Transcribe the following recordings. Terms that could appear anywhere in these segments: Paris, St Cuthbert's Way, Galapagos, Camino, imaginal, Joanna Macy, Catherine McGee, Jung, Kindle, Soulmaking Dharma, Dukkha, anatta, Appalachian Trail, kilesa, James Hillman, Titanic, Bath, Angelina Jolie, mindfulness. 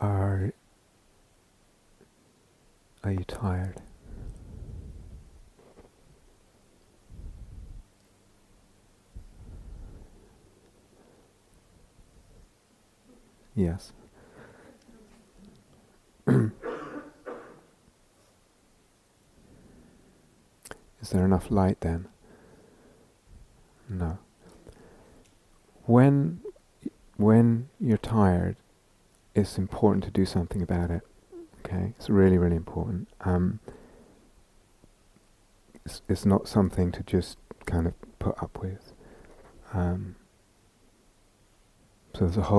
Are you tired? Yes. Is there enough light then? No. When you're tired, it's important to do something about it. Okay, it's really, really important. It's not something to just kind of put up with. So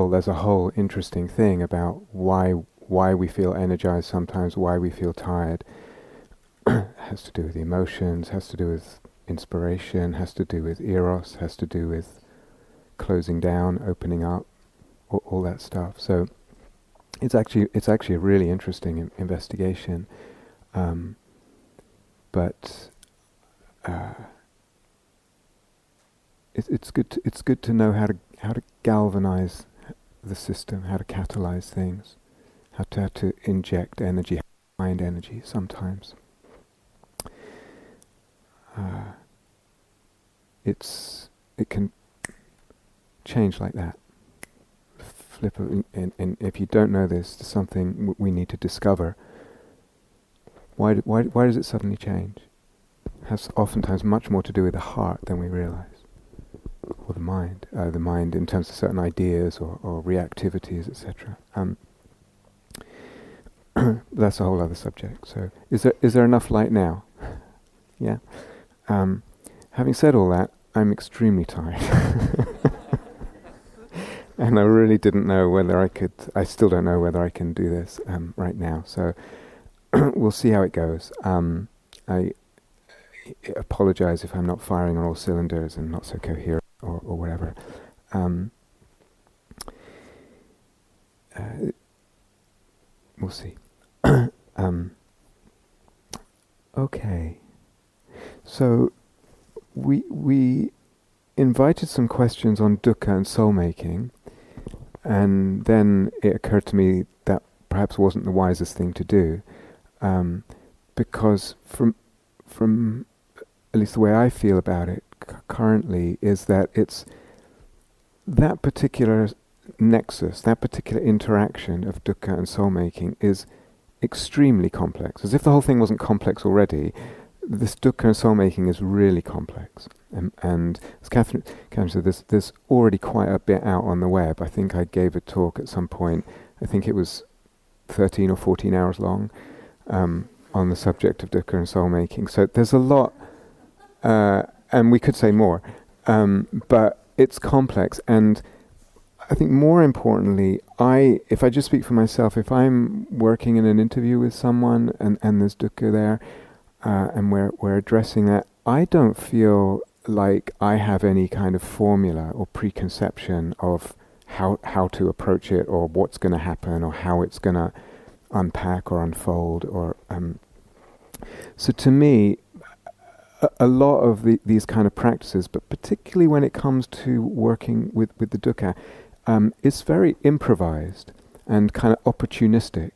there's a whole interesting thing about why we feel energized sometimes, why we feel tired. It has to do with emotions, has to do with inspiration, has to do with eros, has to do with closing down, opening up, all that stuff. So it's actually a really interesting investigation. It's good to know how to galvanize the system, how to catalyze things, how to inject energy, find energy sometimes. It can change like that. Flip it, and if you don't know this, there's something we need to discover. Why does it suddenly change? It has oftentimes much more to do with the heart than we realize. Or the mind. The mind in terms of certain ideas or reactivities, etc. That's a whole other subject. So is there enough light now? Yeah. Having said all that, I'm extremely tired. And I really didn't know whether I still don't know whether I can do this right now. So we'll see how it goes. I apologize if I'm not firing on all cylinders and not so coherent or whatever. We'll see. Okay. So we invited some questions on dukkha and soul making, and then it occurred to me that perhaps wasn't the wisest thing to do, because from at least the way I feel about it currently is that it's that particular nexus, that particular interaction of dukkha and soul making is extremely complex. As if the whole thing wasn't complex already, this dukkha and soul making is really complex. And as Catherine said, there's already quite a bit out on the web. I think I gave a talk at some point. I think it was 13 or 14 hours long on the subject of dukkha and soul making. So there's a lot. And we could say more, but it's complex. And I think more importantly, if I just speak for myself, if I'm working in an interview with someone and there's dukkha there, and we're addressing that, I don't feel like I have any kind of formula or preconception of how to approach it or what's going to happen or how it's going to unpack or unfold. So to me, a lot of these kind of practices, but particularly when it comes to working with the dukkha, it's very improvised and kind of opportunistic.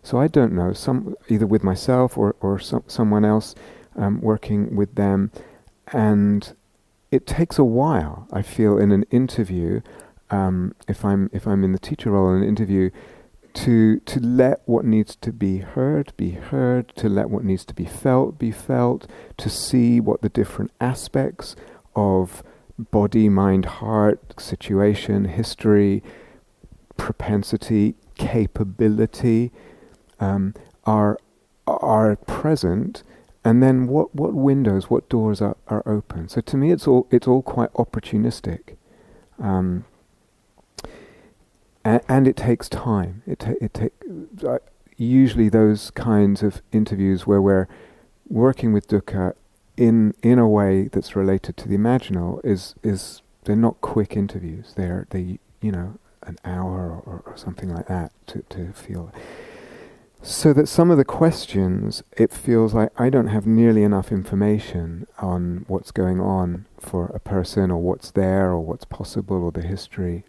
So I don't know, either with myself or someone else working with them, and it takes a while. I feel in an interview, if I'm in the teacher role in an interview, to let what needs to be heard, to let what needs to be felt, to see what the different aspects of body, mind, heart, situation, history, propensity, capability are present, and then what windows, what doors are open. So to me, it's all quite opportunistic. And it takes time. Usually those kinds of interviews where we're working with dukkha in a way that's related to the imaginal is they're not quick interviews. They're an hour or something like that to feel. So that some of the questions, it feels like I don't have nearly enough information on what's going on for a person or what's there or what's possible or the history.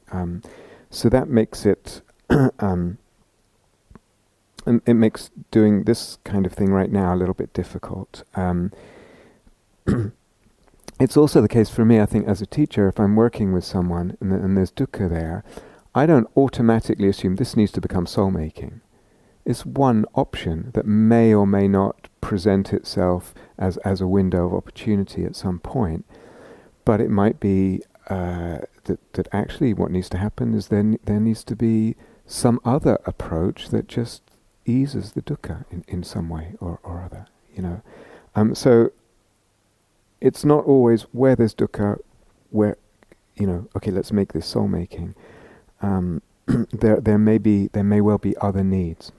So that makes it and it makes doing this kind of thing right now a little bit difficult. It's also the case for me, I think, as a teacher, if I'm working with someone and there's dukkha there, I don't automatically assume this needs to become soul-making. It's one option that may or may not present itself as a window of opportunity at some point, but it might be that actually what needs to happen is there needs to be some other approach that just eases the dukkha in some way or other, you know. So it's not always where there's dukkha, where, you know, okay, let's make this soul making. There may well be other needs.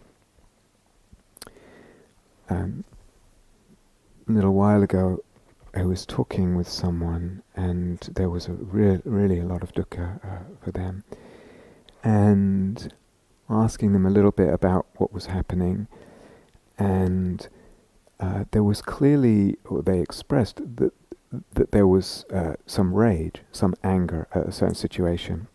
A little while ago, I was talking with someone, and there was really a lot of dukkha for them, and asking them a little bit about what was happening, and there was clearly, or they expressed that there was some rage, some anger at a certain situation.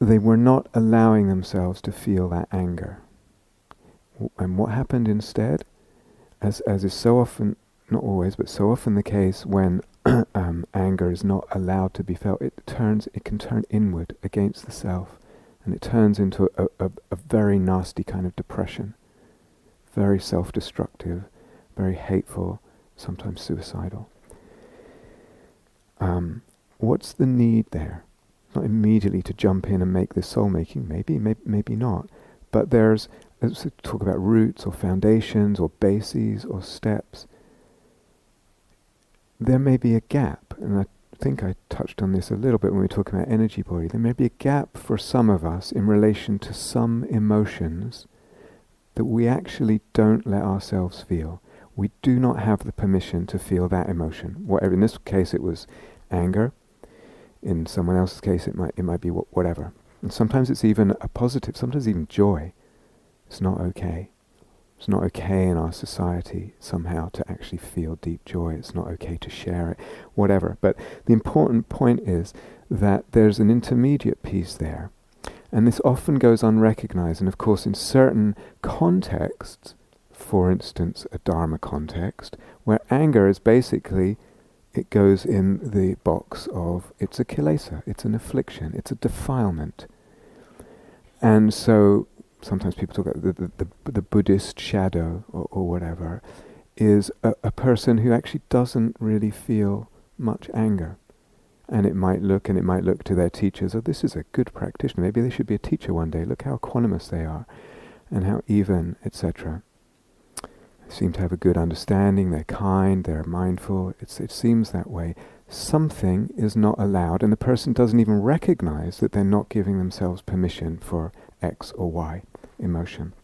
They were not allowing themselves to feel that anger. And what happened instead, as is so often, not always, but so often the case when anger is not allowed to be felt, it can turn inward against the self, and it turns into a very nasty kind of depression, very self-destructive, very hateful, sometimes suicidal. What's the need there? Not immediately to jump in and make this soul-making, maybe not. But there's, let's talk about roots or foundations or bases or steps. There may be a gap, and I think I touched on this a little bit when we were talking about energy body. There may be a gap for some of us in relation to some emotions that we actually don't let ourselves feel. We do not have the permission to feel that emotion. Whatever, in this case it was anger. In someone else's case, it might be whatever. And sometimes it's even a positive, sometimes even joy. It's not okay. It's not okay in our society somehow to actually feel deep joy. It's not okay to share it, whatever. But the important point is that there's an intermediate piece there. And this often goes unrecognized. And of course, in certain contexts, for instance, a Dharma context, where anger is basically... it goes in the box of, it's a kilesa, it's an affliction, it's a defilement. And so, sometimes people talk about the Buddhist shadow or whatever, is a person who actually doesn't really feel much anger. And it might look to their teachers, oh, this is a good practitioner, maybe they should be a teacher one day, look how equanimous they are, and how even, etc. Seem to have a good understanding, they're kind, they're mindful, it seems that way. Something is not allowed, and the person doesn't even recognize that they're not giving themselves permission for X or Y emotion.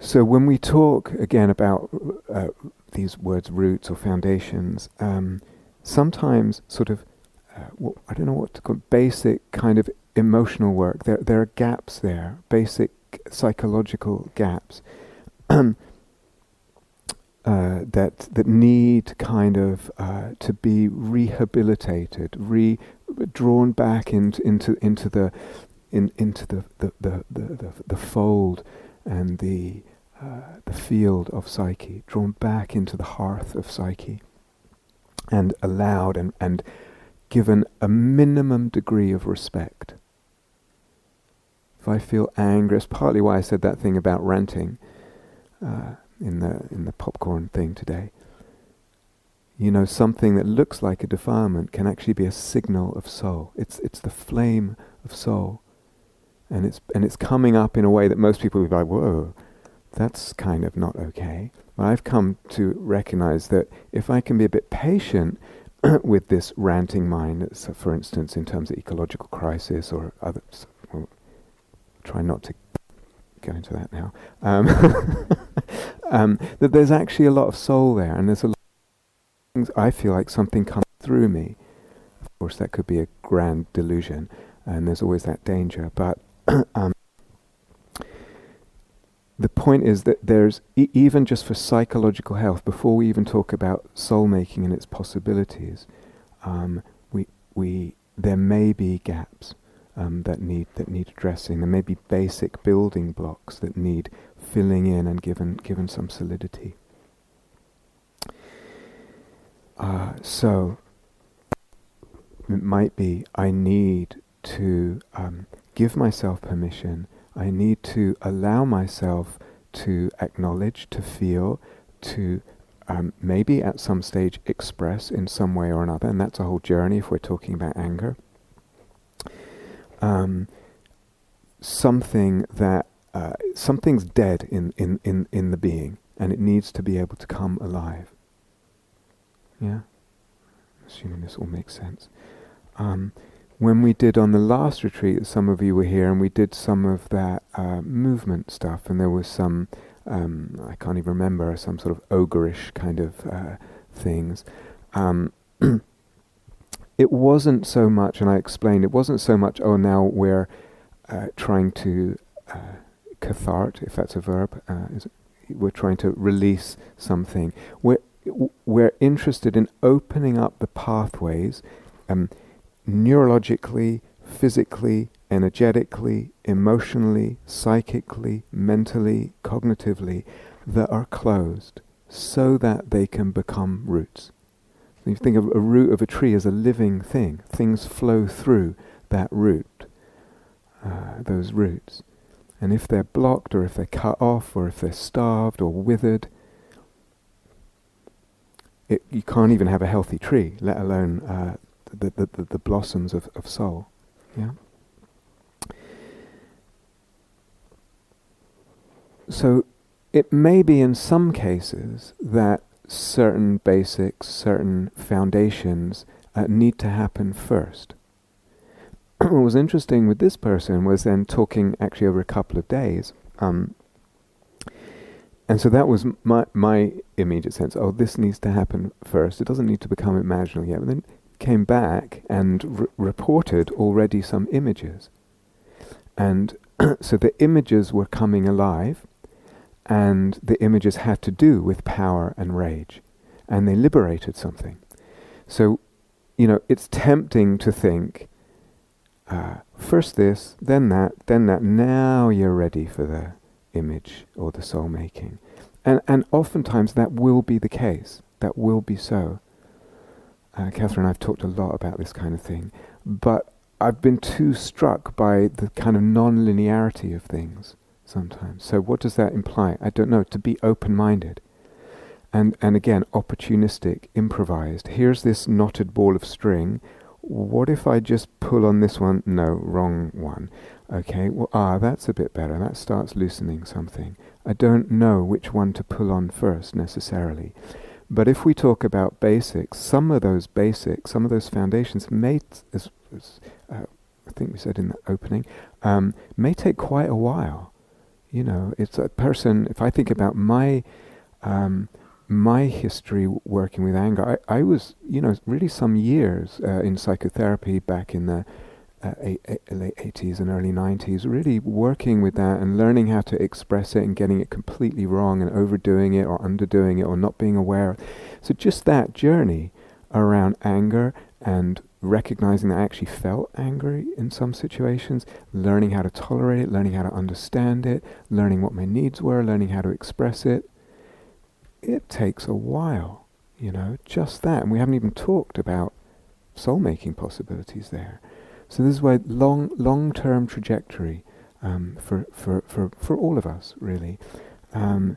So when we talk, again, about these words, roots or foundations, sometimes sort of, I don't know what to call it, basic kind of emotional work, there are gaps there, basic psychological gaps that need kind of to be rehabilitated, drawn back into the fold and the field of psyche, drawn back into the hearth of psyche, and allowed and given a minimum degree of respect. If I feel angry, it's partly why I said that thing about ranting in the popcorn thing today. You know, something that looks like a defilement can actually be a signal of soul. It's the flame of soul, and it's coming up in a way that most people would be like, whoa, that's kind of not okay. But I've come to recognize that if I can be a bit patient with this ranting mind, so for instance, in terms of ecological crisis or other. Try not to go into that now. That there's actually a lot of soul there, and there's a lot of things I feel like something comes through me. Of course, that could be a grand delusion, and there's always that danger. But the point is that there's, even just for psychological health, before we even talk about soul making and its possibilities, there may be gaps. that need addressing. There may be basic building blocks that need filling in and given some solidity. So it might be I need to give myself permission. I need to allow myself to acknowledge, to feel, to maybe at some stage express in some way or another, and that's a whole journey if we're talking about anger. Something that something's dead in the being, and it needs to be able to come alive. Yeah, assuming this all makes sense. When we did on the last retreat, some of you were here, and we did some of that movement stuff, and there was some. I can't even remember, some sort of ogreish kind of things. It wasn't so much, and I explained, it wasn't so much, oh, now we're trying to cathart, if that's a verb, we're trying to release something. We're interested in opening up the pathways neurologically, physically, energetically, emotionally, psychically, mentally, cognitively, that are closed so that they can become roots. So you think of a root of a tree as a living thing. Things flow through that root, those roots. And if they're blocked, or if they're cut off, or if they're starved or withered, you can't even have a healthy tree, let alone the blossoms of soul. Yeah. So it may be in some cases that certain basics, certain foundations need to happen first. What was interesting with this person was then talking actually over a couple of days. And so that was my immediate sense, oh, this needs to happen first. It doesn't need to become imaginal yet. But then came back and reported already some images. And so the images were coming alive, and the images had to do with power and rage, and they liberated something. So, it's tempting to think, first this, then that, now you're ready for the image or the soul making. And oftentimes that will be the case, that will be so. Catherine and I have talked a lot about this kind of thing, but I've been too struck by the kind of non-linearity of things sometimes. So what does that imply? I don't know, to be open-minded. And again, opportunistic, improvised. Here's this knotted ball of string. What if I just pull on this one? No, wrong one. Okay, well, that's a bit better. That starts loosening something. I don't know which one to pull on first necessarily. But if we talk about basics, some of those foundations I think we said in the opening, may take quite a while. It's a person, if I think about my history working with anger, I was, really some years in psychotherapy back in the late 80s and early 90s, really working with that and learning how to express it and getting it completely wrong and overdoing it or underdoing it or not being aware. So just that journey around anger and recognizing that I actually felt angry in some situations, learning how to tolerate it, learning how to understand it, learning what my needs were, learning how to express it. It takes a while, just that. And we haven't even talked about soul-making possibilities there. So this is why long-term trajectory for all of us, really. And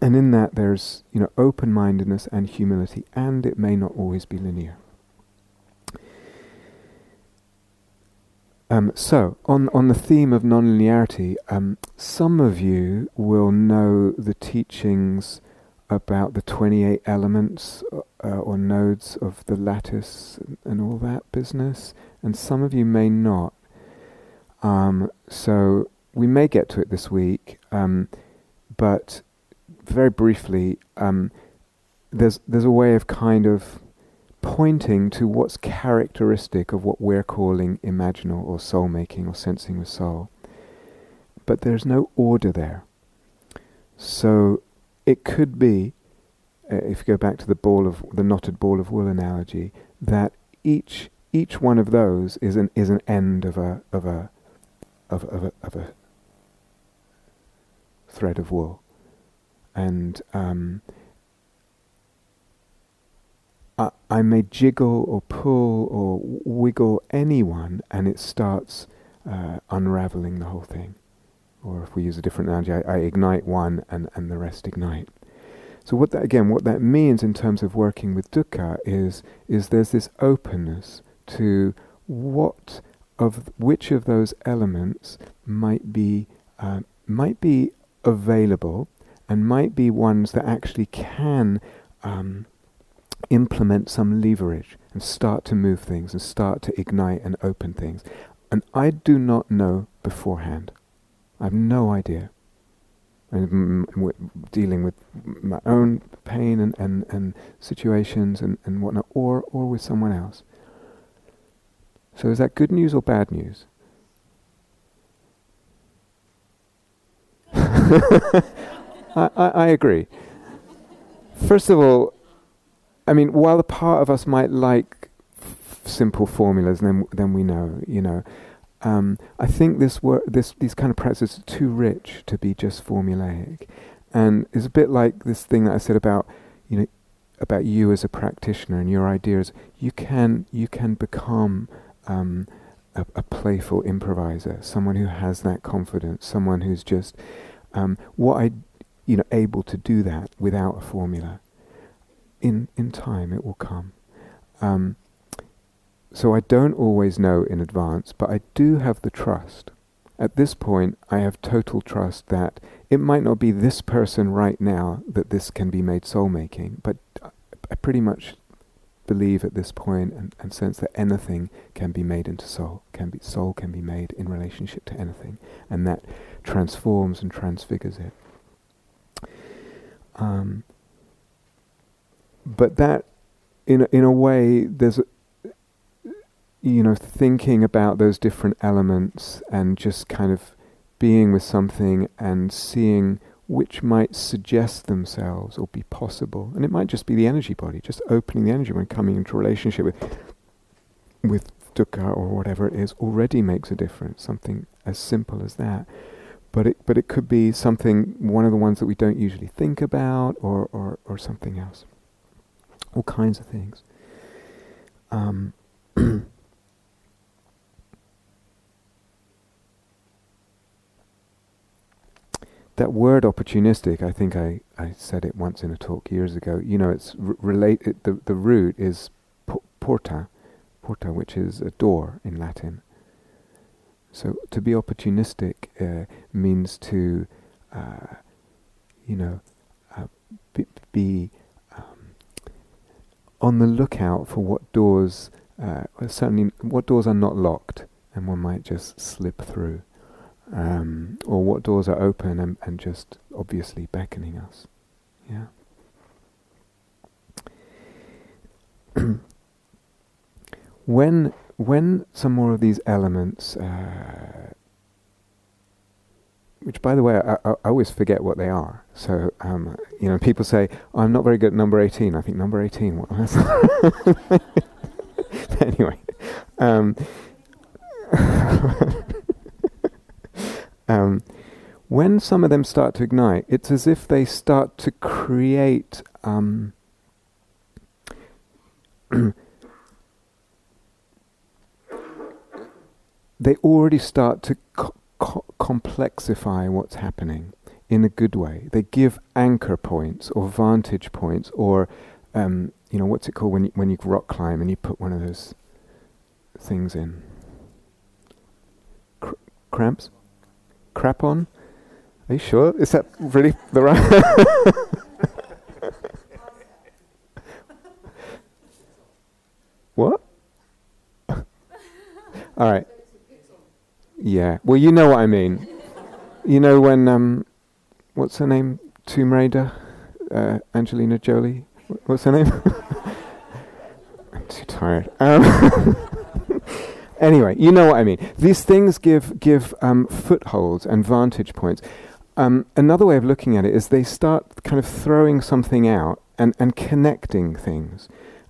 in that there's, open-mindedness and humility, and it may not always be linear. So, on the theme of non-linearity, some of you will know the teachings about the 28 elements or nodes of the lattice and all that business, and some of you may not. So, we may get to it this week, but very briefly, there's a way of kind of pointing to what's characteristic of what we're calling imaginal or soul-making or sensing with soul. But there's no order there. So it could be, if you go back to the knotted ball of wool analogy, that each each one of those is an end of a thread of wool, and I may jiggle or pull or wiggle anyone, and it starts unraveling the whole thing. Or if we use a different analogy, I ignite one, and the rest ignite. So what that means in terms of working with dukkha is there's this openness to which of those elements might be available, and might be ones that actually can implement some leverage and start to move things and start to ignite and open things. And I do not know beforehand. I have no idea. And dealing with my own pain and situations and whatnot, or with someone else. So is that good news or bad news? I agree. First of all, I mean, while a part of us might like simple formulas, then we know, you know. I think these kind of practices are too rich to be just formulaic, and it's a bit like this thing that I said about you as a practitioner and your ideas. You can become a playful improviser, someone who has that confidence, someone who's just able to do that without a formula. In time, it will come. So I don't always know in advance, but I do have the trust. At this point, I have total trust that it might not be this person right now that this can be made soul-making, but I pretty much believe at this point and sense that anything can be made into soul, can be made in relationship to anything, and that transforms and transfigures it. But that, in a way, there's thinking about those different elements and just kind of being with something and seeing which might suggest themselves or be possible. And it might just be the energy body, just opening the energy and coming into relationship with dukkha or whatever it is already makes a difference, something as simple as that. But it could be something, one of the ones that we don't usually think about or something else. All kinds of things. That word opportunistic, I think I said it once in a talk years ago. It's related. The root is porta, which is a door in Latin. So to be opportunistic means to, be on the lookout for what doors. Certainly, what doors are not locked, and one might just slip through, or what doors are open and just obviously beckoning us. Yeah. When some more of these elements, which by the way, I always forget what they are. So people say, oh, "I'm not very good at number 18." I think number 18. What was that? Anyway, when some of them start to ignite, it's as if they start to create they already start to complexify what's happening in a good way. They give anchor points or vantage points or what's it called when you rock climb and you put one of those things in? Cramps? Crap on? Are you sure? Is that really the right? What? All right. Yeah. Well, you know what I mean. When what's her name? Tomb Raider, Angelina Jolie. What's her name? I'm too tired. Anyway, you know what I mean. These things give footholds and vantage points. Another way of looking at it is they start kind of throwing something out and connecting things.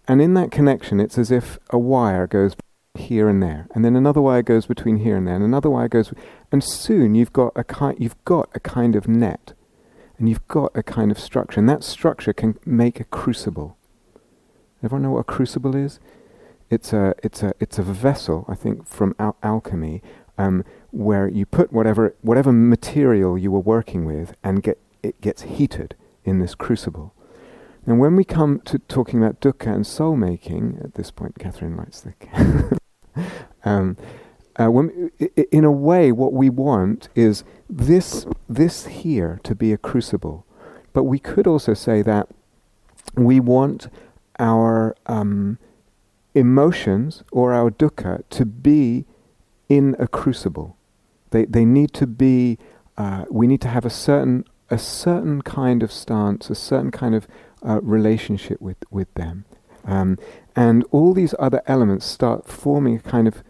And in that connection, it's as if a wire goes here and there, and then another wire goes between here and there, and another wire goes, and soon you've got a kind of net, and you've got a kind of structure, and that structure can make a crucible. Everyone know what a crucible is? It's a vessel, I think, from alchemy, where you put whatever material you were working with, and it gets heated in this crucible. And when we come to talking about dukkha and soul making, at this point, Catherine lights the candle. In a way, what we want is this here to be a crucible, but we could also say that we want our emotions or our dukkha to be in a crucible. They need to be. We need to have a certain kind of stance, a certain kind of relationship with them, and all these other elements start forming a kind of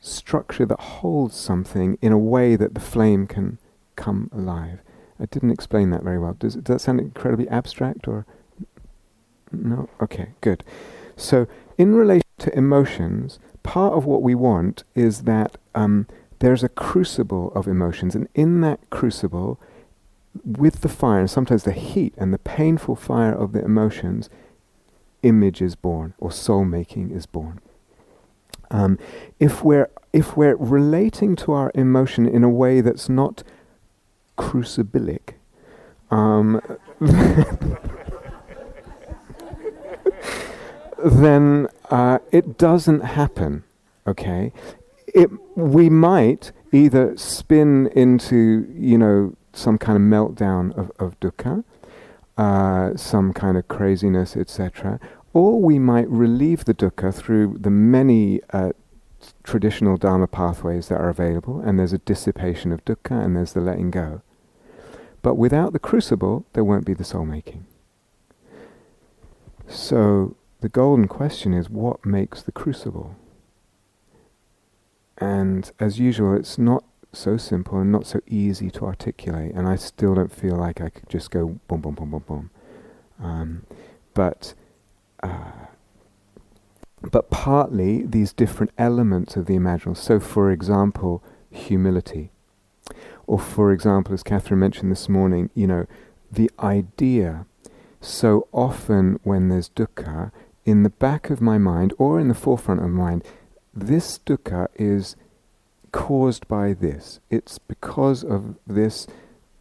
structure that holds something in a way that the flame can come alive. I didn't explain that very well. Does that sound incredibly abstract, or no? Okay, good. So in relation to emotions, part of what we want is that there's a crucible of emotions, and in that crucible, with the fire, and sometimes the heat and the painful fire of the emotions, image is born, or soul making is born. If we're relating to our emotion in a way that's not crucibilic, then it doesn't happen. Okay, we might either spin into some kind of meltdown of dukkha, some kind of craziness, etc. Or we might relieve the dukkha through the many traditional Dharma pathways that are available, and there's a dissipation of dukkha, and there's the letting go. But without the crucible, there won't be the soul making. So the golden question is, what makes the crucible? And as usual, it's not so simple and not so easy to articulate, and I still don't feel like I could just go boom, boom, boom, boom, boom. But partly these different elements of the imaginal. So, for example, humility, or for example, as Catherine mentioned this morning, the idea. So often, when there's dukkha in the back of my mind or in the forefront of my mind, this dukkha is caused by this. It's because of this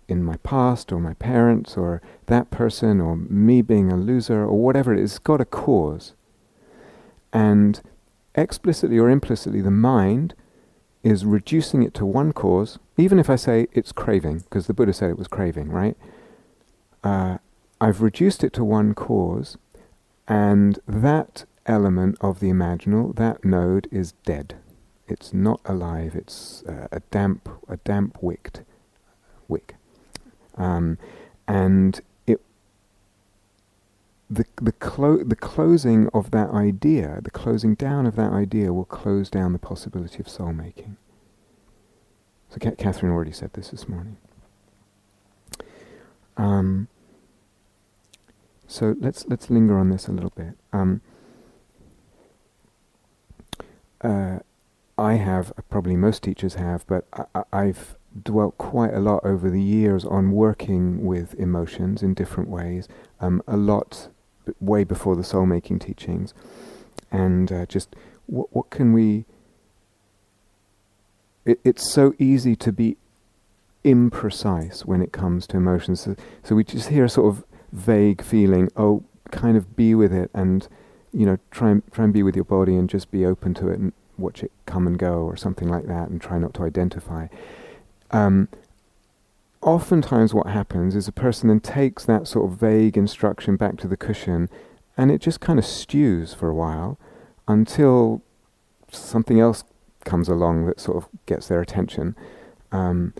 in my past, or my parents, or that person, or me being a loser, or whatever it is. It's got a cause. And explicitly or implicitly, the mind is reducing it to one cause, even if I say it's craving, because the Buddha said it was craving, right? I've reduced it to one cause, and that element of the imaginal, that node, is dead. It's not alive. It's a damp wick, and the closing of that idea, the closing down of that idea, will close down the possibility of soul making. So Catherine already said this morning. So let's linger on this a little bit. I have, probably most teachers have, but I've dwelt quite a lot over the years on working with emotions in different ways, a lot way before the soul-making teachings, and just what can we... It's so easy to be imprecise when it comes to emotions, so we just hear a sort of vague feeling, oh, kind of be with it, and try and be with your body and just be open to it, and watch it come and go, or something like that, and try not to identify. Oftentimes what happens is a person then takes that sort of vague instruction back to the cushion, and it just kind of stews for a while, until something else comes along that sort of gets their attention. And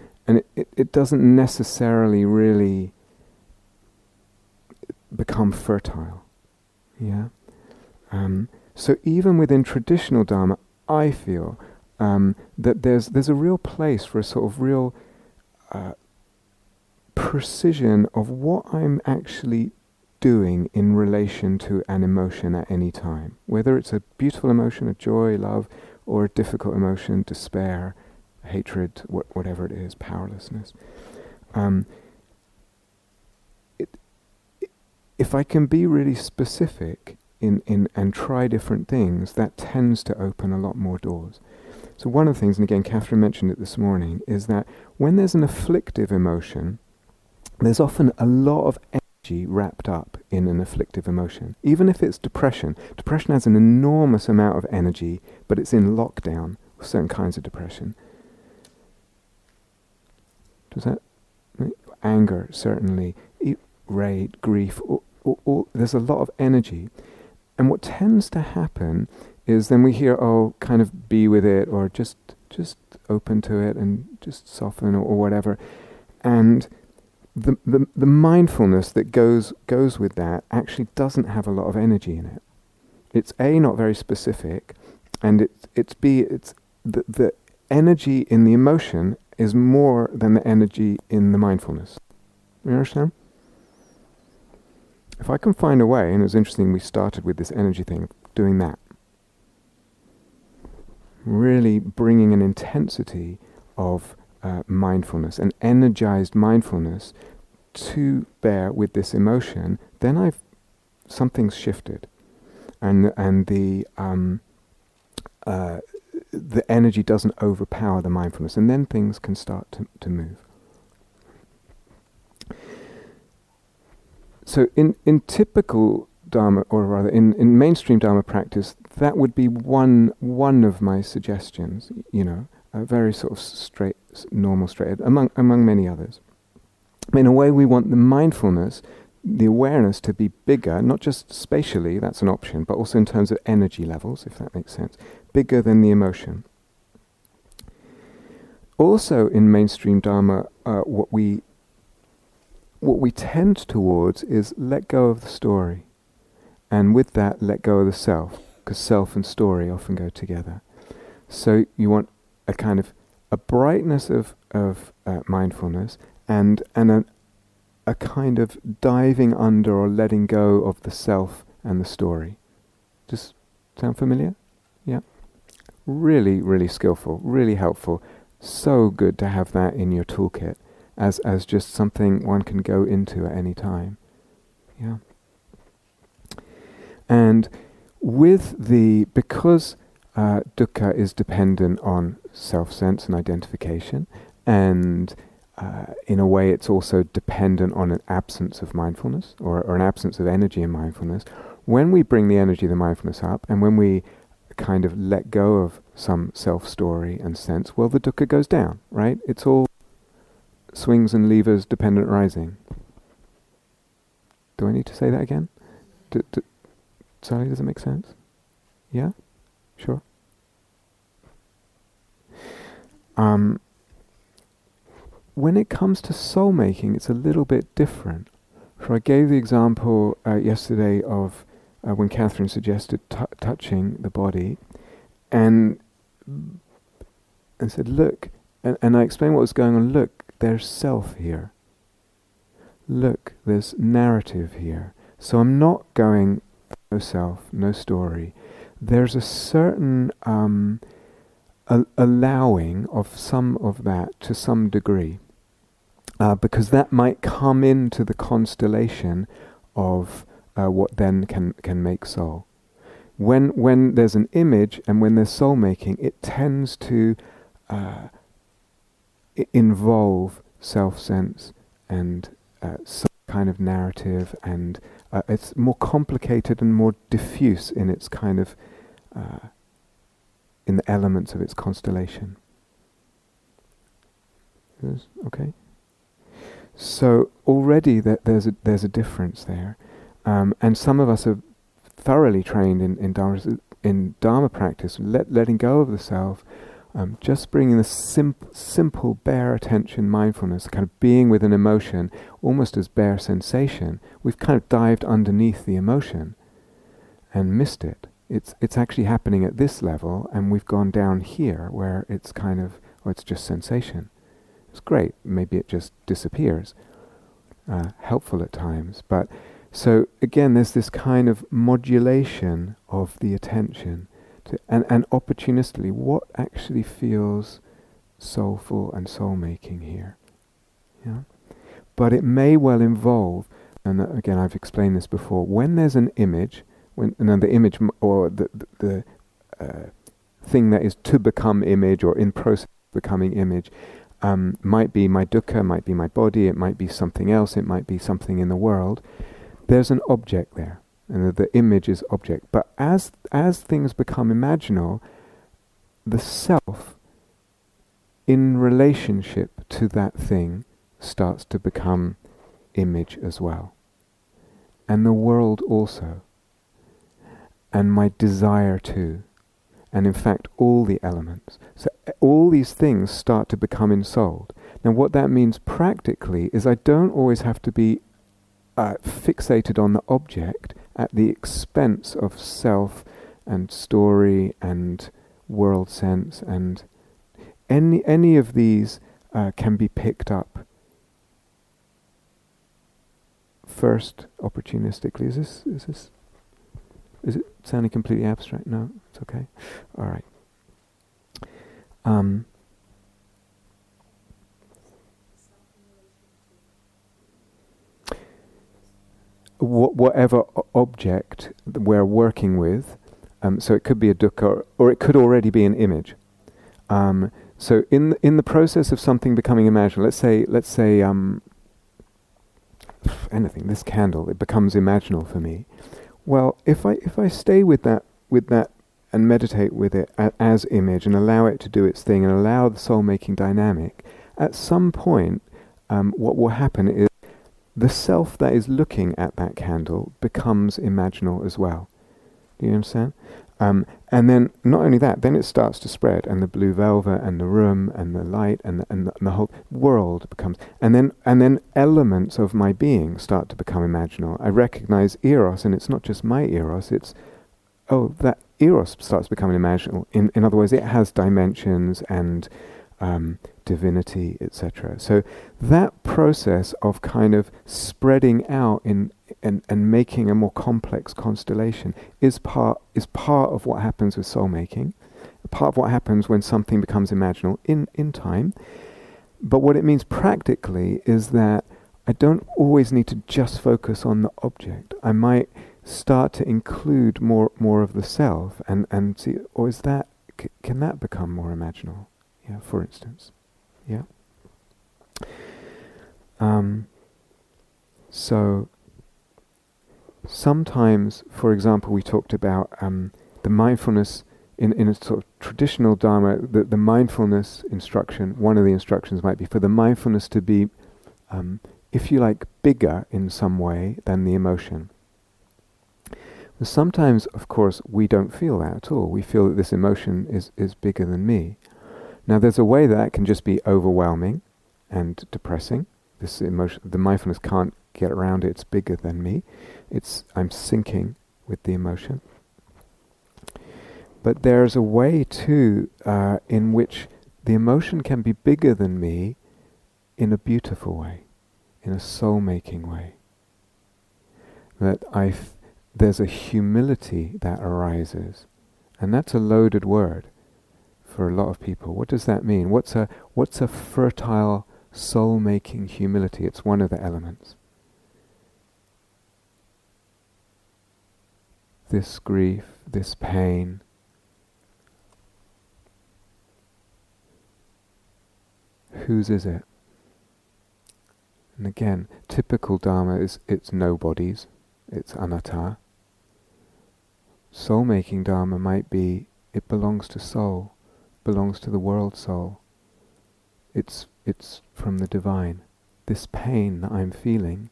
it doesn't necessarily really become fertile. Yeah. So even within traditional Dharma, I feel that there's a real place for a sort of real precision of what I'm actually doing in relation to an emotion at any time. Whether it's a beautiful emotion of joy, love, or a difficult emotion, despair, hatred, whatever it is, powerlessness. If I can be really specific and try different things, that tends to open a lot more doors. So one of the things, and again Catherine mentioned it this morning, is that when there's an afflictive emotion, there's often a lot of energy wrapped up in an afflictive emotion. Even if it's depression. Depression has an enormous amount of energy, but it's in lockdown, with certain kinds of depression. Does that make? Anger, certainly, rage, grief, there's a lot of energy. And what tends to happen is then we hear, oh, kind of be with it, or just open to it, and just soften, or whatever. And the mindfulness that goes with that actually doesn't have a lot of energy in it. It's A, not very specific, and it's B, it's the energy in the emotion is more than the energy in the mindfulness. You understand? If I can find a way, and it was interesting we started with this energy thing, doing that. Really bringing an intensity of mindfulness, an energized mindfulness to bear with this emotion, then something's shifted. And the energy doesn't overpower the mindfulness, and then things can start to move. So in typical Dharma, or rather in mainstream Dharma practice, that would be one of my suggestions, you know, a very sort of normal, straight, among many others. In a way, we want the mindfulness, the awareness to be bigger, not just spatially, that's an option, but also in terms of energy levels, if that makes sense, bigger than the emotion. Also in mainstream Dharma, what we tend towards is let go of the story, and with that let go of the self, because self and story often go together. So you want a kind of a brightness of mindfulness and a kind of diving under or letting go of the self and the story. Just sound familiar? Yeah. Really, really skillful, really helpful. So good to have that in your toolkit as just something one can go into at any time. Yeah. And because dukkha is dependent on self-sense and identification, and in a way it's also dependent on an absence of mindfulness or an absence of energy in mindfulness, when we bring the energy of the mindfulness up and when we kind of let go of some self-story and sense, well, the dukkha goes down, right? It's all swings and levers, dependent arising. Do I need to say that again? Sorry, does it make sense? Yeah? Sure. When it comes to soul making, it's a little bit different. So I gave the example yesterday of when Catherine suggested touching the body, and said, look, and I explained what was going on. Look, there's self here. Look, there's narrative here. So I'm not going no self, no story. There's a certain allowing of some of that to some degree, because that might come into the constellation of what then can make soul. When there's an image and when there's soul making, it tends to involve self-sense and some kind of narrative, and it's more complicated and more diffuse in its kind of in the elements of its constellation. Okay. So already there's a difference there, and some of us are thoroughly trained in Dharma practice, letting go of the self, just bringing the simple bare attention mindfulness, kind of being with an emotion, almost as bare sensation. We've kind of dived underneath the emotion and missed it. It's actually happening at this level, and we've gone down here where it's kind of, well, it's just sensation. It's great. Maybe it just disappears. Helpful at times, but So again, there's this kind of modulation of the attention to, and opportunistically, what actually feels soulful and soul-making here. Yeah? But it may well involve, and again, I've explained this before, when there's an image, the thing that is to become image or in process of becoming image, might be my dukkha, might be my body, it might be something else, it might be something in the world. There's an object there, and the image is object. But as things become imaginal, the self in relationship to that thing starts to become image as well. And the world also. And my desire too. And in fact, all the elements. So all these things start to become ensouled. Now what that means practically is I don't always have to be fixated on the object at the expense of self and story and world sense, and any of these can be picked up first opportunistically. Is it sounding completely abstract? No, it's okay. All right. Whatever object we're working with, so it could be a dukkha, or it could already be an image. So in the process of something becoming imaginal, let's say anything, this candle, it becomes imaginal for me. Well, if I stay with that and meditate with it as image and allow it to do its thing and allow the soul-making dynamic, at some point, what will happen is the self that is looking at that candle becomes imaginal as well. Do you understand? And then, not only that, then it starts to spread, and the blue velvet, and the room, and the light, and the whole world becomes. And then elements of my being start to become imaginal. I recognize eros, and it's not just my eros. It's that eros starts becoming imaginal. In other words, it has dimensions and divinity, etc. So that process of kind of spreading out and making a more complex constellation is part of what happens with soul making, part of what happens when something becomes imaginal in time. But what it means practically is that I don't always need to just focus on the object. I might start to include more of the self and see, or is that can that become more imaginal? Yeah, for instance. Yeah. So sometimes, for example, we talked about the mindfulness in a sort of traditional Dharma, the mindfulness instruction, one of the instructions might be for the mindfulness to be, if you like, bigger in some way than the emotion. But sometimes, of course, we don't feel that at all. We feel that this emotion is bigger than me. Now there's a way that can just be overwhelming and depressing. This emotion, the mindfulness can't get around it, it's bigger than me. I'm sinking with the emotion. But there's a way too in which the emotion can be bigger than me in a beautiful way, in a soul-making way. That there's a humility that arises. And that's a loaded word for a lot of people. What does that mean? What's a fertile soul-making humility? It's one of the elements. This grief, this pain, whose is it? And again, typical Dharma is it's nobody's, it's anatta. Soul-making Dharma might be it belongs to soul. Belongs to the world soul. It's from the divine. This pain that I'm feeling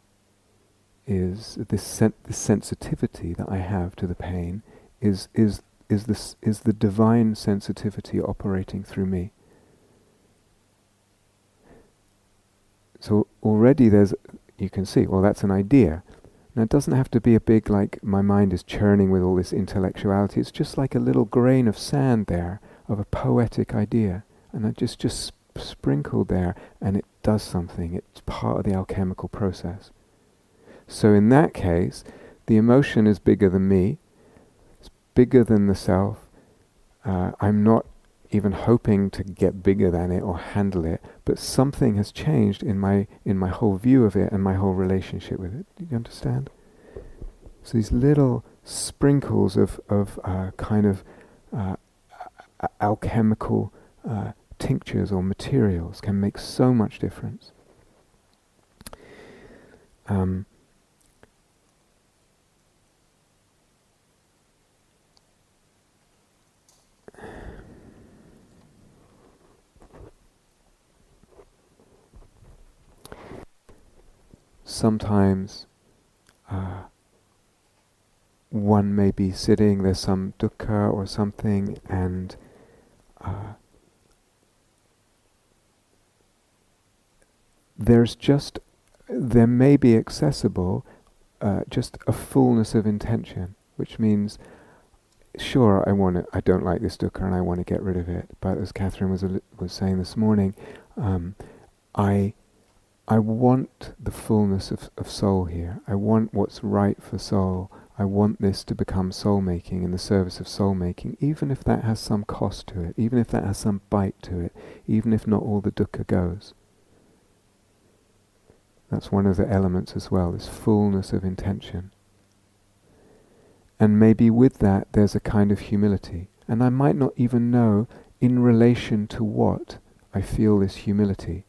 is this sensitivity that I have to the pain is the divine sensitivity operating through me. So already you can see, well, that's an idea. Now it doesn't have to be a big, like my mind is churning with all this intellectuality. It's just like a little grain of sand there of a poetic idea, and I just sprinkled there, and it does something. It's part of the alchemical process. So in that case, the emotion is bigger than me, it's bigger than the self. I'm not even hoping to get bigger than it or handle it, but something has changed in my whole view of it and my whole relationship with it. Do you understand? So these little sprinkles of alchemical tinctures or materials can make so much difference. Sometimes one may be sitting, there's some dukkha or something, and there may be accessible just a fullness of intention, which means, sure, I don't like this dukkha and I want to get rid of it. But as Catherine was saying this morning, I want the fullness of soul here. I want what's right for soul. I want this to become soul-making, in the service of soul-making, even if that has some cost to it, even if that has some bite to it, even if not all the dukkha goes. That's one of the elements as well, this fullness of intention. And maybe with that there's a kind of humility. And I might not even know in relation to what I feel this humility.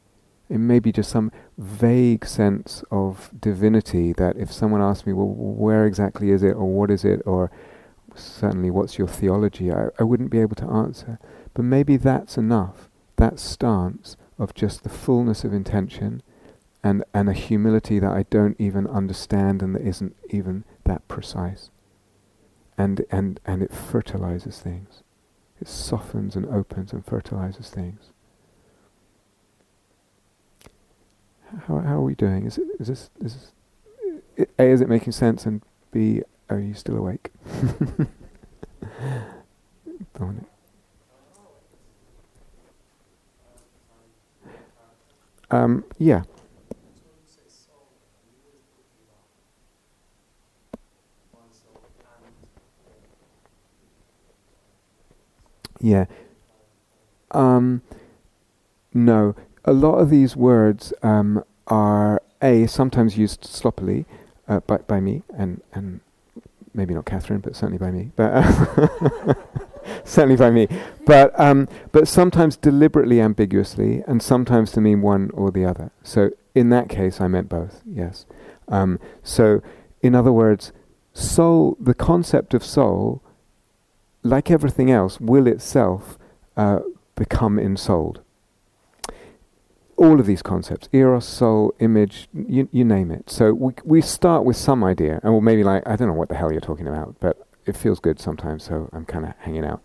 It may be just some vague sense of divinity that if someone asked me, well, where exactly is it, or what is it, or certainly what's your theology, I wouldn't be able to answer. But maybe that's enough, that stance of just the fullness of intention and a humility that I don't even understand and that isn't even that precise. And it fertilizes things. It softens and opens and fertilizes things. How are we doing? Is this A, is it making sense? And B, are you still awake? Yeah. Yeah. No. A lot of these words are sometimes used sloppily by me, and maybe not Catherine, but certainly by me. But sometimes deliberately ambiguously, and sometimes to mean one or the other. So in that case, I meant both. Yes. So in other words, soul, the concept of soul, like everything else, will itself become ensouled. All of these concepts, eros, soul, image, you name it. So we start with some idea, and maybe like, I don't know what the hell you're talking about, but it feels good sometimes, so I'm kind of hanging out.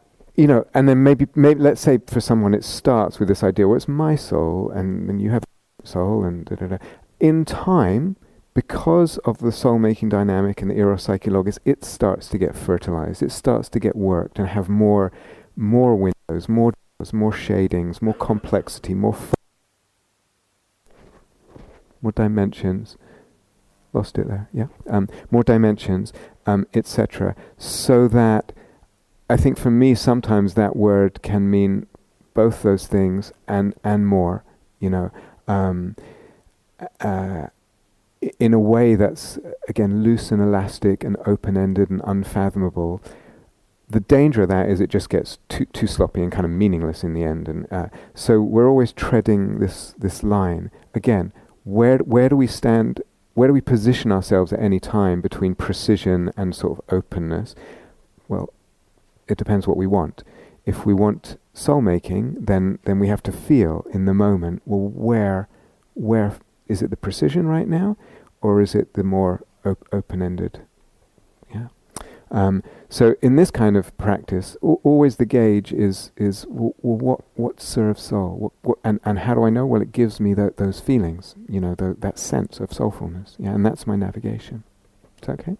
And then maybe let's say for someone it starts with this idea, well, it's my soul, and then you have soul, and da-da-da. In time, because of the soul-making dynamic and the eros psyche logos, it starts to get fertilized, it starts to get worked and have more windows, more more shadings, more complexity, more dimensions. Lost it there, yeah. More dimensions, etc. So that I think for me sometimes that word can mean both those things and more. In a way that's again loose and elastic and open-ended and unfathomable. The danger of that is it just gets too sloppy and kind of meaningless in the end. And so we're always treading this line. Again, where do we stand? Where do we position ourselves at any time between precision and sort of openness? Well, it depends what we want. If we want soul making, then we have to feel in the moment. Well, where is it the precision right now, or is it the more open-ended? So in this kind of practice, always the gauge is what serves soul, and how do I know? Well, it gives me those feelings, that sense of soulfulness, and that's my navigation. Is that okay?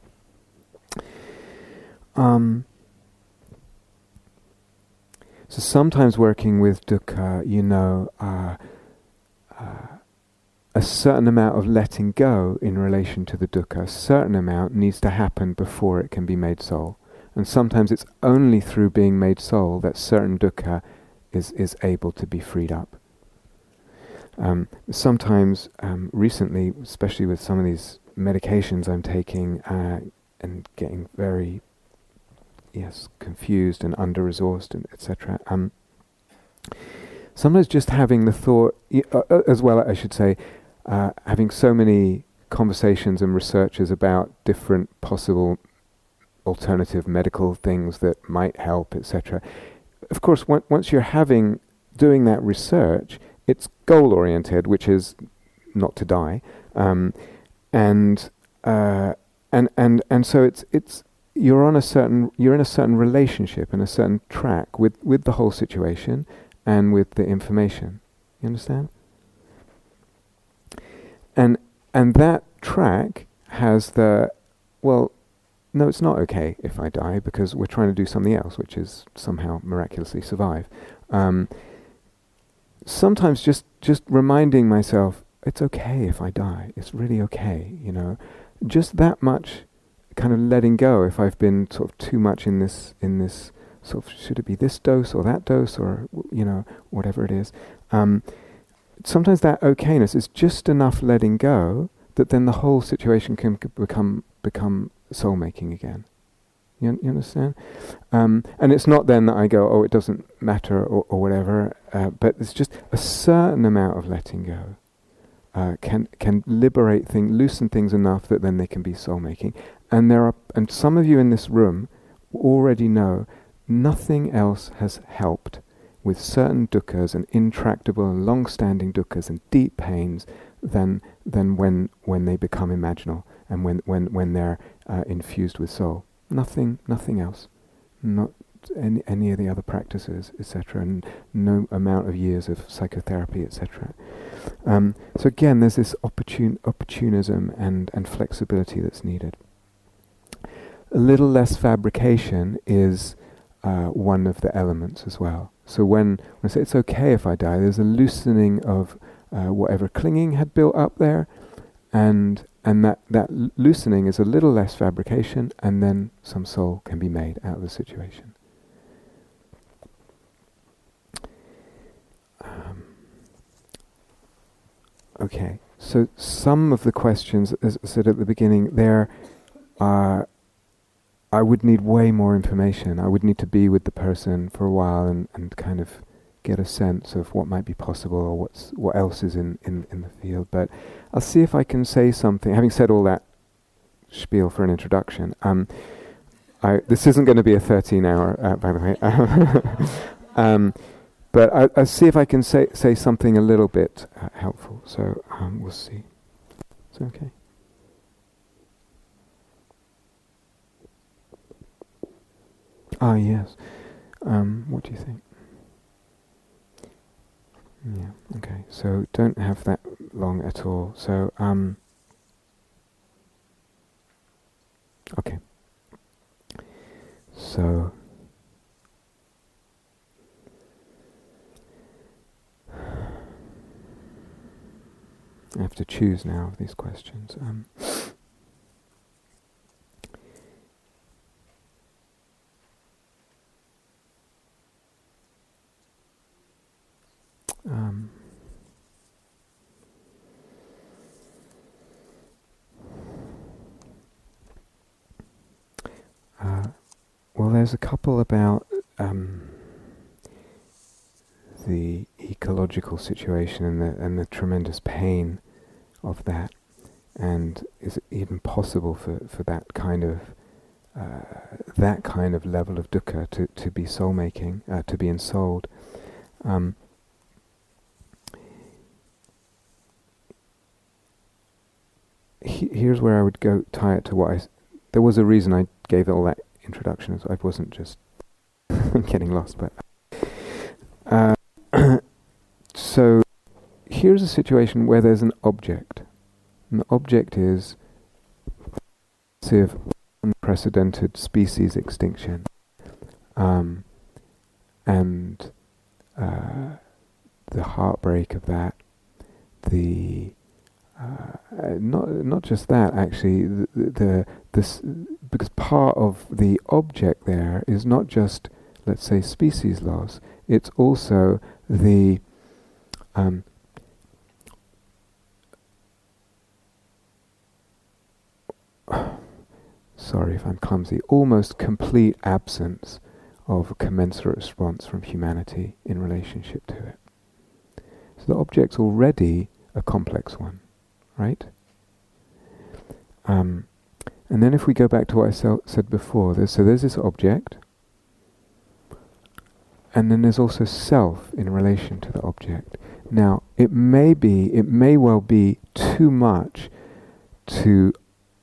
So sometimes working with dukkha, a certain amount of letting go in relation to the dukkha, a certain amount needs to happen before it can be made soul. And sometimes it's only through being made soul that certain dukkha is able to be freed up. Sometimes, recently, especially with some of these medications I'm taking and getting very, confused and under-resourced, and etc. Sometimes just having the thought, as well, I should say, having so many conversations and researches about different possible alternative medical things that might help, etc. Of course, once you're doing that research, it's goal-oriented, which is not to die, and so it's you're in a certain relationship and a certain track with the whole situation and with the information. You understand? And that track has no, it's not okay if I die, because we're trying to do something else, which is somehow miraculously survive. Sometimes just reminding myself, it's okay if I die. It's really okay, Just that much kind of letting go if I've been sort of too much in this sort of, should it be this dose or that dose or, whatever it is. Sometimes that okayness is just enough letting go that then the whole situation can become soul-making again. You understand? And it's not then that I go, it doesn't matter or whatever, but it's just a certain amount of letting go can liberate things, loosen things enough that then they can be soul-making. And and some of you in this room already know nothing else has helped with certain dukkhas and intractable and long-standing dukkhas and deep pains than when they become imaginal and when they're infused with soul. Nothing else. Not any of the other practices, etc. And no amount of years of psychotherapy, etc. So again, there's this opportunism and flexibility that's needed. A little less fabrication is one of the elements as well. So when I say it's okay if I die, there's a loosening of whatever clinging had built up there, and that loosening is a little less fabrication, and then some soul can be made out of the situation. Okay, so some of the questions, as I said at the beginning, there are, I would need way more information. I would need to be with the person for a while and kind of get a sense of what might be possible or what else is in the field. But I'll see if I can say something. Having said all that spiel for an introduction, this isn't going to be a 13-hour, by the way. But I'll see if I can say something a little bit helpful. So we'll see. Is that okay? Ah, yes. What do you think? Yeah, okay, so don't have that long at all. So, okay. So, I have to choose now of these questions. Well, there's a couple about the ecological situation and the tremendous pain of that, and is it even possible for that kind of level of dukkha to be soul making, to be ensouled. Here's where I would go tie it to what there was a reason I gave all that introduction, so I wasn't just getting lost. But so here's a situation where there's an object, and the object is massive, unprecedented species extinction, and the heartbreak of that, the Not just that, actually. Because part of the object there is not just, let's say, species loss. It's also the sorry if I'm clumsy, almost complete absence of a commensurate response from humanity in relationship to it. So the object's already a complex one, right? And then if we go back to what I said before, there's this object, and then there's also self in relation to the object. Now, it may well be too much to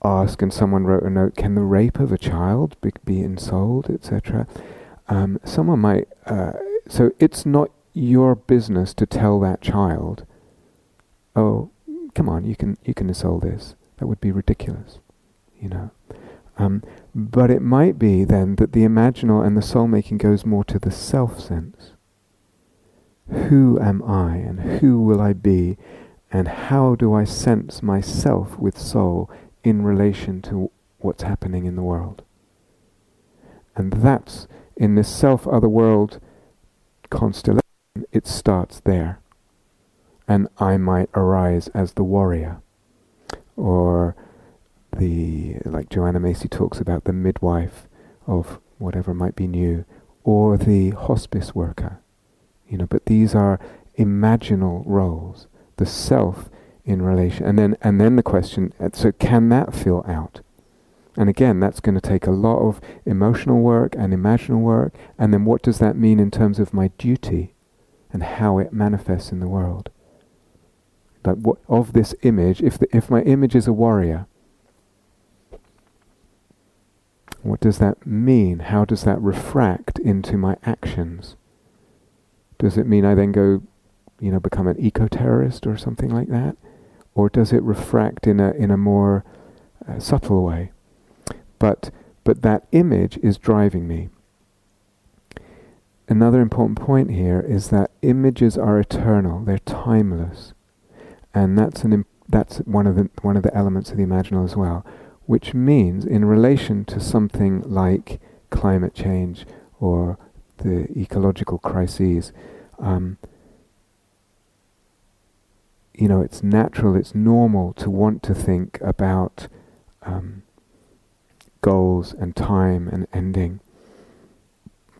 ask, and someone wrote a note, can the rape of a child be ensouled, etc.? Someone might, so it's not your business to tell that child, oh, come on, you can ensoul this. That would be ridiculous, you know. But it might be then that the imaginal and the soul-making goes more to the self-sense. Who am I and who will I be and how do I sense myself with soul in relation to what's happening in the world? And that's, in this self-other world constellation, it starts there. And I might arise as the warrior, or like Joanna Macy talks about, the midwife of whatever might be new, or the hospice worker, you know. But these are imaginal roles, the self in relation, and then the question: so can that fill out? And again, that's going to take a lot of emotional work and imaginal work. And then, what does that mean in terms of my duty, and how it manifests in the world? Like, what of this image? If my image is a warrior, what does that mean? How does that refract into my actions? Does it mean I then go, you know, become an eco-terrorist or something like that? Or does it refract in a more subtle way? But that image is driving me. Another important point here is that images are eternal; they're timeless, and that's one of the elements of the imaginal as well. Which means, in relation to something like climate change or the ecological crises, you know, it's natural, it's normal to want to think about goals and time and ending.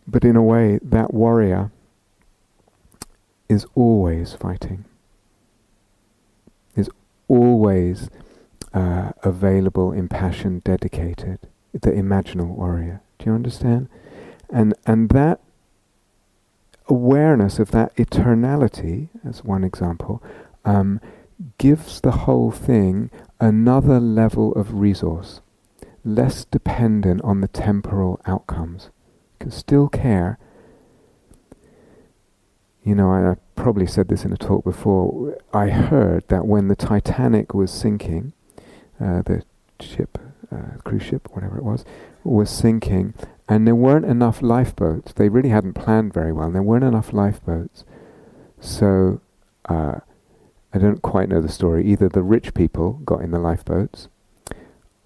But in a way, that warrior is always fighting, is always available, impassioned, dedicated, the imaginal warrior. Do you understand? And that awareness of that eternality, as one example, gives the whole thing another level of resource, less dependent on the temporal outcomes. You can still care. You know, I probably said this in a talk before. I heard that when the Titanic was sinking, the ship, cruise ship, whatever it was sinking, and there weren't enough lifeboats. They really hadn't planned very well, and there weren't enough lifeboats. So, I don't quite know the story. Either the rich people got in the lifeboats,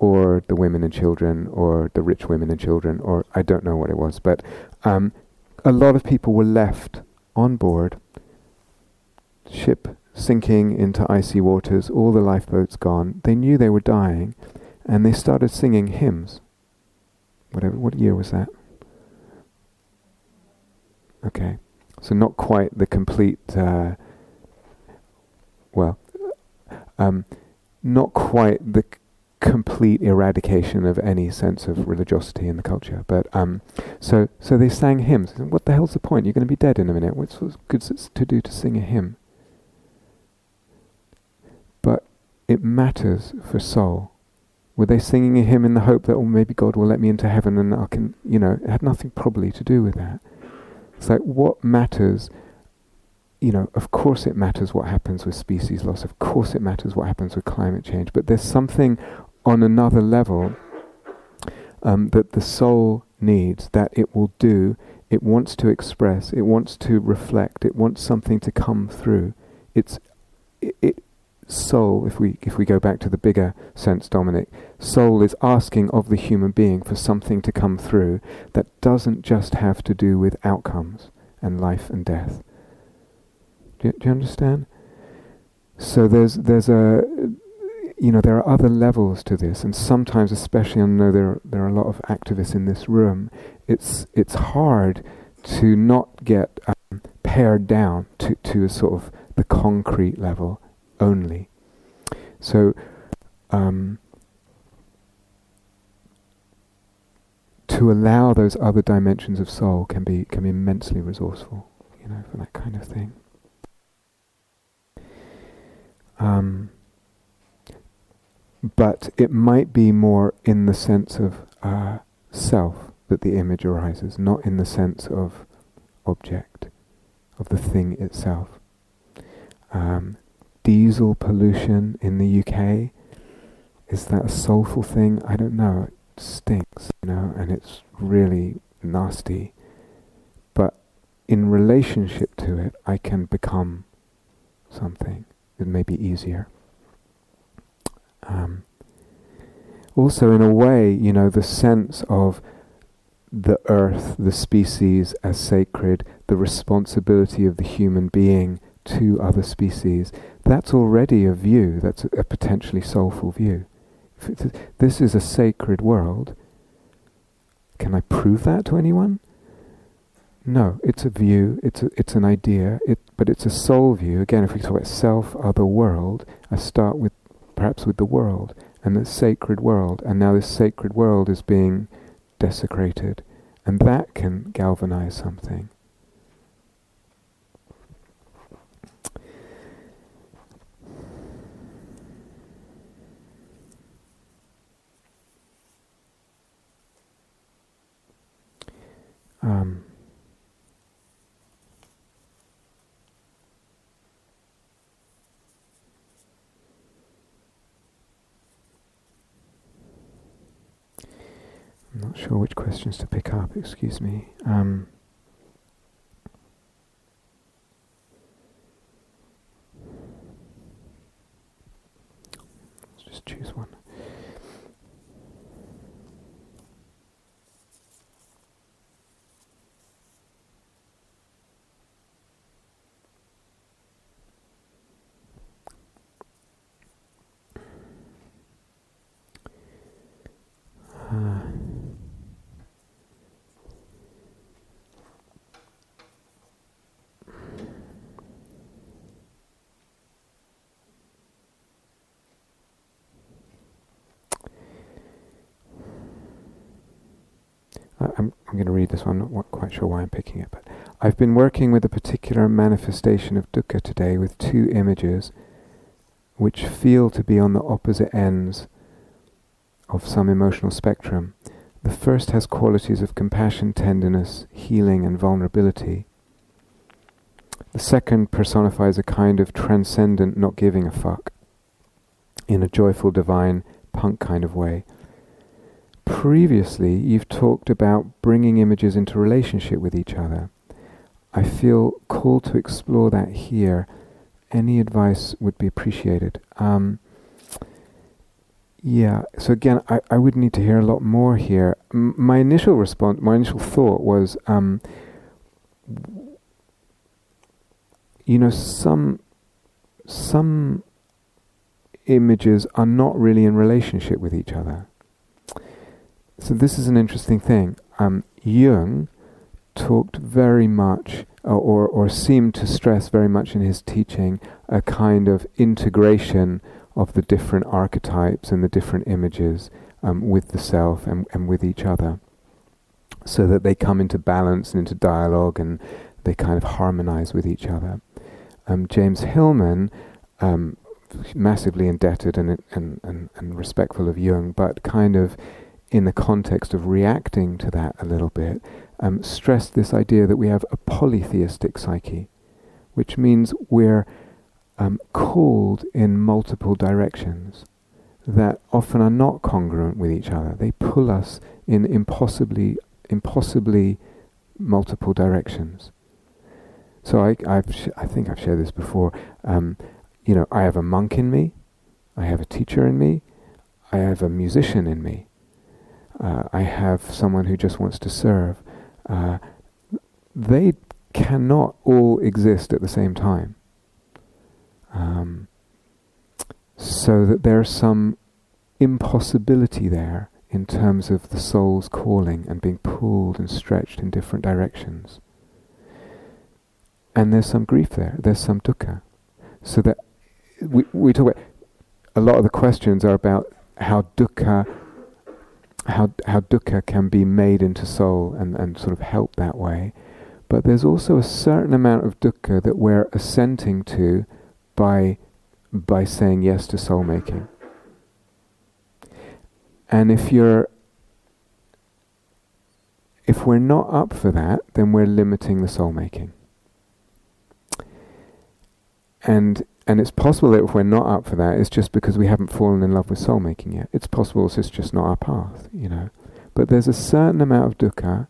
or the women and children, or the rich women and children, or I don't know what it was, but a lot of people were left on board, ship sinking into icy waters, all the lifeboats gone. They knew they were dying, and they started singing hymns. What year was that? Okay, so not quite the complete, complete eradication of any sense of religiosity in the culture. But so they sang hymns. What the hell's the point? You're going to be dead in a minute. What's good to do to sing a hymn? It matters for soul. Were they singing a hymn in the hope that, oh, maybe God will let me into heaven and I can, you know, it had nothing probably to do with that. It's like, what matters, you know, of course it matters what happens with species loss, of course it matters what happens with climate change, but there's something on another level that the soul needs, that it will do, it wants to express, it wants to reflect, it wants something to come through. It's, it, it soul, if we go back to the bigger sense, Dominic, soul is asking of the human being for something to come through that doesn't just have to do with outcomes and life and death. Do you understand? So there's a, you know, there are other levels to this, and sometimes, especially, I know there are a lot of activists in this room, it's hard to not get pared down to a sort of the concrete level only. So to allow those other dimensions of soul can be immensely resourceful, you know, for that kind of thing. But it might be more in the sense of self that the image arises, not in the sense of object, of the thing itself. Diesel pollution in the UK, is that a soulful thing? I don't know. It stinks, you know, and it's really nasty. But in relationship to it, I can become something. It may be easier. Also, in a way, you know, the sense of the earth, the species as sacred, the responsibility of the human being to other species, that's already a view, that's a potentially soulful view. This is a sacred world. Can I prove that to anyone? No, it's a view, it's an idea, but it's a soul view. Again, if we talk about self, other, world, I start with perhaps with the world, and the sacred world, and now this sacred world is being desecrated, and that can galvanize something. I'm not sure which questions to pick up, excuse me. Let's just choose one. I'm going to read this one, I'm not quite sure why I'm picking it, but I've been working with a particular manifestation of dukkha today with two images which feel to be on the opposite ends of some emotional spectrum. The first has qualities of compassion, tenderness, healing and vulnerability. The second personifies a kind of transcendent not giving a fuck in a joyful, divine, punk kind of way. Previously, you've talked about bringing images into relationship with each other. I feel called to explore that here. Any advice would be appreciated. Yeah, so again, I would need to hear a lot more here. My initial response, my initial thought was, you know, some images are not really in relationship with each other. So this is an interesting thing. Jung talked very much, or seemed to stress very much in his teaching, a kind of integration of the different archetypes and the different images with the self and with each other, so that they come into balance and into dialogue and they kind of harmonize with each other. James Hillman, massively indebted and respectful of Jung, but kind of in the context of reacting to that a little bit, stressed this idea that we have a polytheistic psyche, which means we're called in multiple directions that often are not congruent with each other. They pull us in impossibly multiple directions. So I think I've shared this before. you know, I have a monk in me, I have a teacher in me, I have a musician in me, I have someone who just wants to serve. They cannot all exist at the same time. So that there's some impossibility there in terms of the soul's calling and being pulled and stretched in different directions. And there's some grief there, there's some dukkha. So that we talk about, a lot of the questions are about how dukkha can be made into soul and sort of help that way. But there's also a certain amount of dukkha that we're assenting to by saying yes to soul making. And if we're not up for that, then we're limiting the soul making. And it's possible that if we're not up for that, it's just because we haven't fallen in love with soul making yet. It's possible it's just not our path, you know. But there's a certain amount of dukkha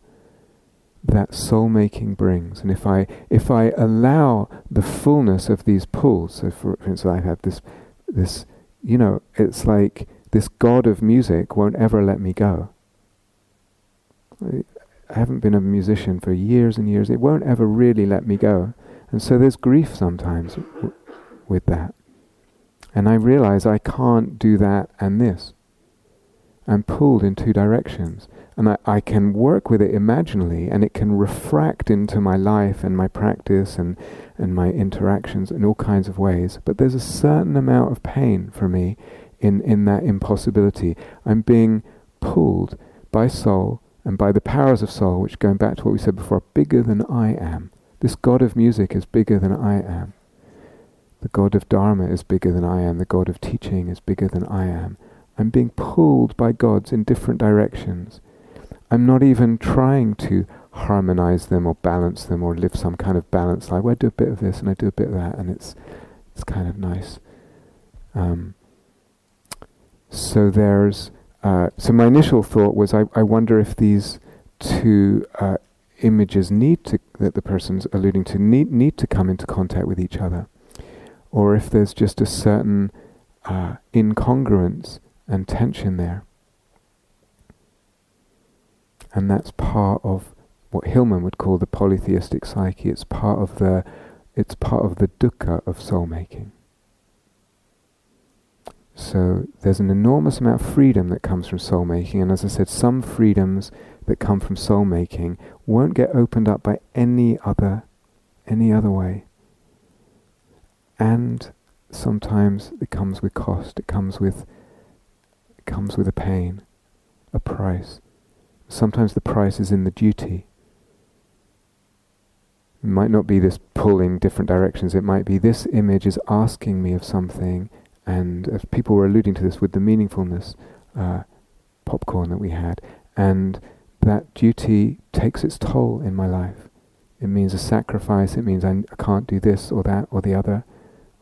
that soul making brings, and if I allow the fullness of these pulls, so for instance, I have this, you know, it's like this god of music won't ever let me go. I haven't been a musician for years and years. It won't ever really let me go. And so there's grief sometimes with that. And I realize I can't do that and this. I'm pulled in two directions. And I can work with it imaginally, and it can refract into my life and my practice and my interactions in all kinds of ways. But there's a certain amount of pain for me in that impossibility. I'm being pulled by soul and by the powers of soul, which, going back to what we said before, are bigger than I am. This god of music is bigger than I am. The god of Dharma is bigger than I am. The god of teaching is bigger than I am. I'm being pulled by gods in different directions. I'm not even trying to harmonize them or balance them or live some kind of balance life. Well, I do a bit of this and I do a bit of that, and it's kind of nice. So there's so my initial thought was I wonder if these two images that the person's alluding to need to come into contact with each other, or if there's just a certain incongruence and tension there. And that's part of what Hillman would call the polytheistic psyche. It's part of the dukkha of soul making. So there's an enormous amount of freedom that comes from soul making, and as I said, some freedoms that come from soul making won't get opened up by any other way. And sometimes it comes with cost. It comes with a pain, a price. Sometimes the price is in the duty. It might not be this pulling different directions. It might be this image is asking me of something, and as people were alluding to this with the meaningfulness popcorn that we had, and that duty takes its toll in my life. It means a sacrifice. It means I can't do this or that or the other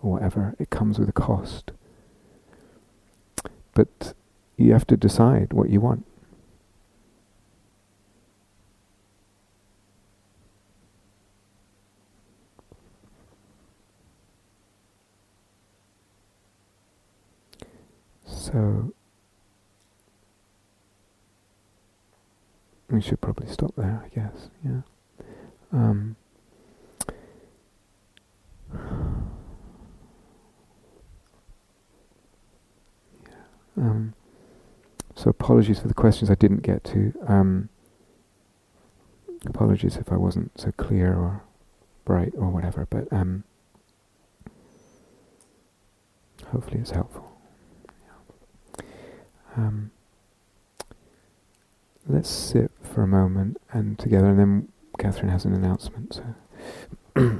or whatever. It comes with a cost. But you have to decide what you want. So we should probably stop there, I guess. Yeah. So apologies for the questions I didn't get to. Apologies if I wasn't so clear or bright or whatever. But hopefully it's helpful. Let's sit for a moment and together, and then Catherine has an announcement. So.